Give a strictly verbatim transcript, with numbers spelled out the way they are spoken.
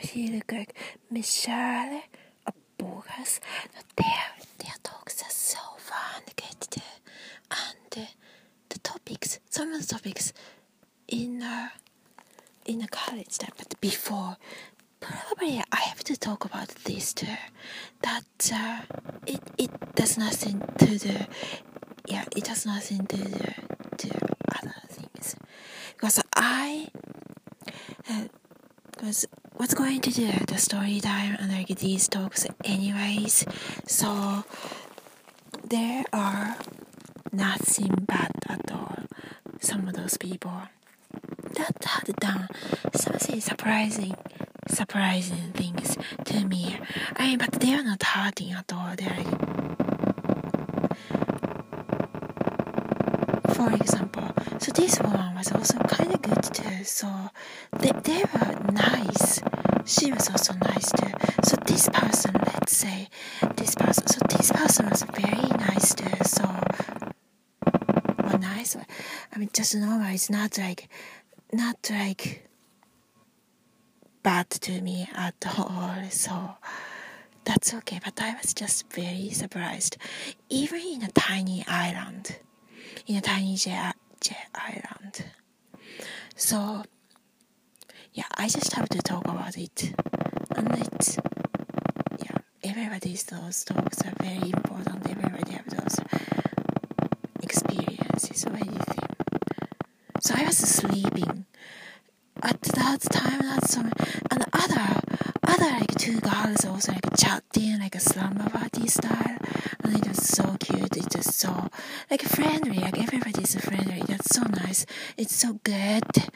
als jullie kijken, Michelle of Borgas, dat deel, deel talk is zo van de and the topics, some of the topics in a in a college that, but before probably I have to talk about this too. That uh, it it does nothing to do. Yeah, it has nothing to do to other things because I. Uh, Because what's going to do the story time and like these talks anyways, so there are nothing bad at all. Some of those people that had done something surprising surprising things to me. I mean, but they are not hurting at all. They are, for example, so this one was also kind of good too, so they, they were nice. She was also nice too. So this person, let's say, this person, so this person was very nice too, so, well, nice, I mean, just normal, it's not like, not like, bad to me at all, so, that's okay, but I was just very surprised, even in a tiny island, in a tiny J. J Island. So yeah, I just have to talk about it. And it's yeah, everybody's those talks are very important, everybody have those experiences or anything. So I was sleeping. At that time that summer and other other like two girls also like chatting like a slumber party style, and it was so cute, it was so like friendly, like everybody's friendly, that's so nice, it's so good.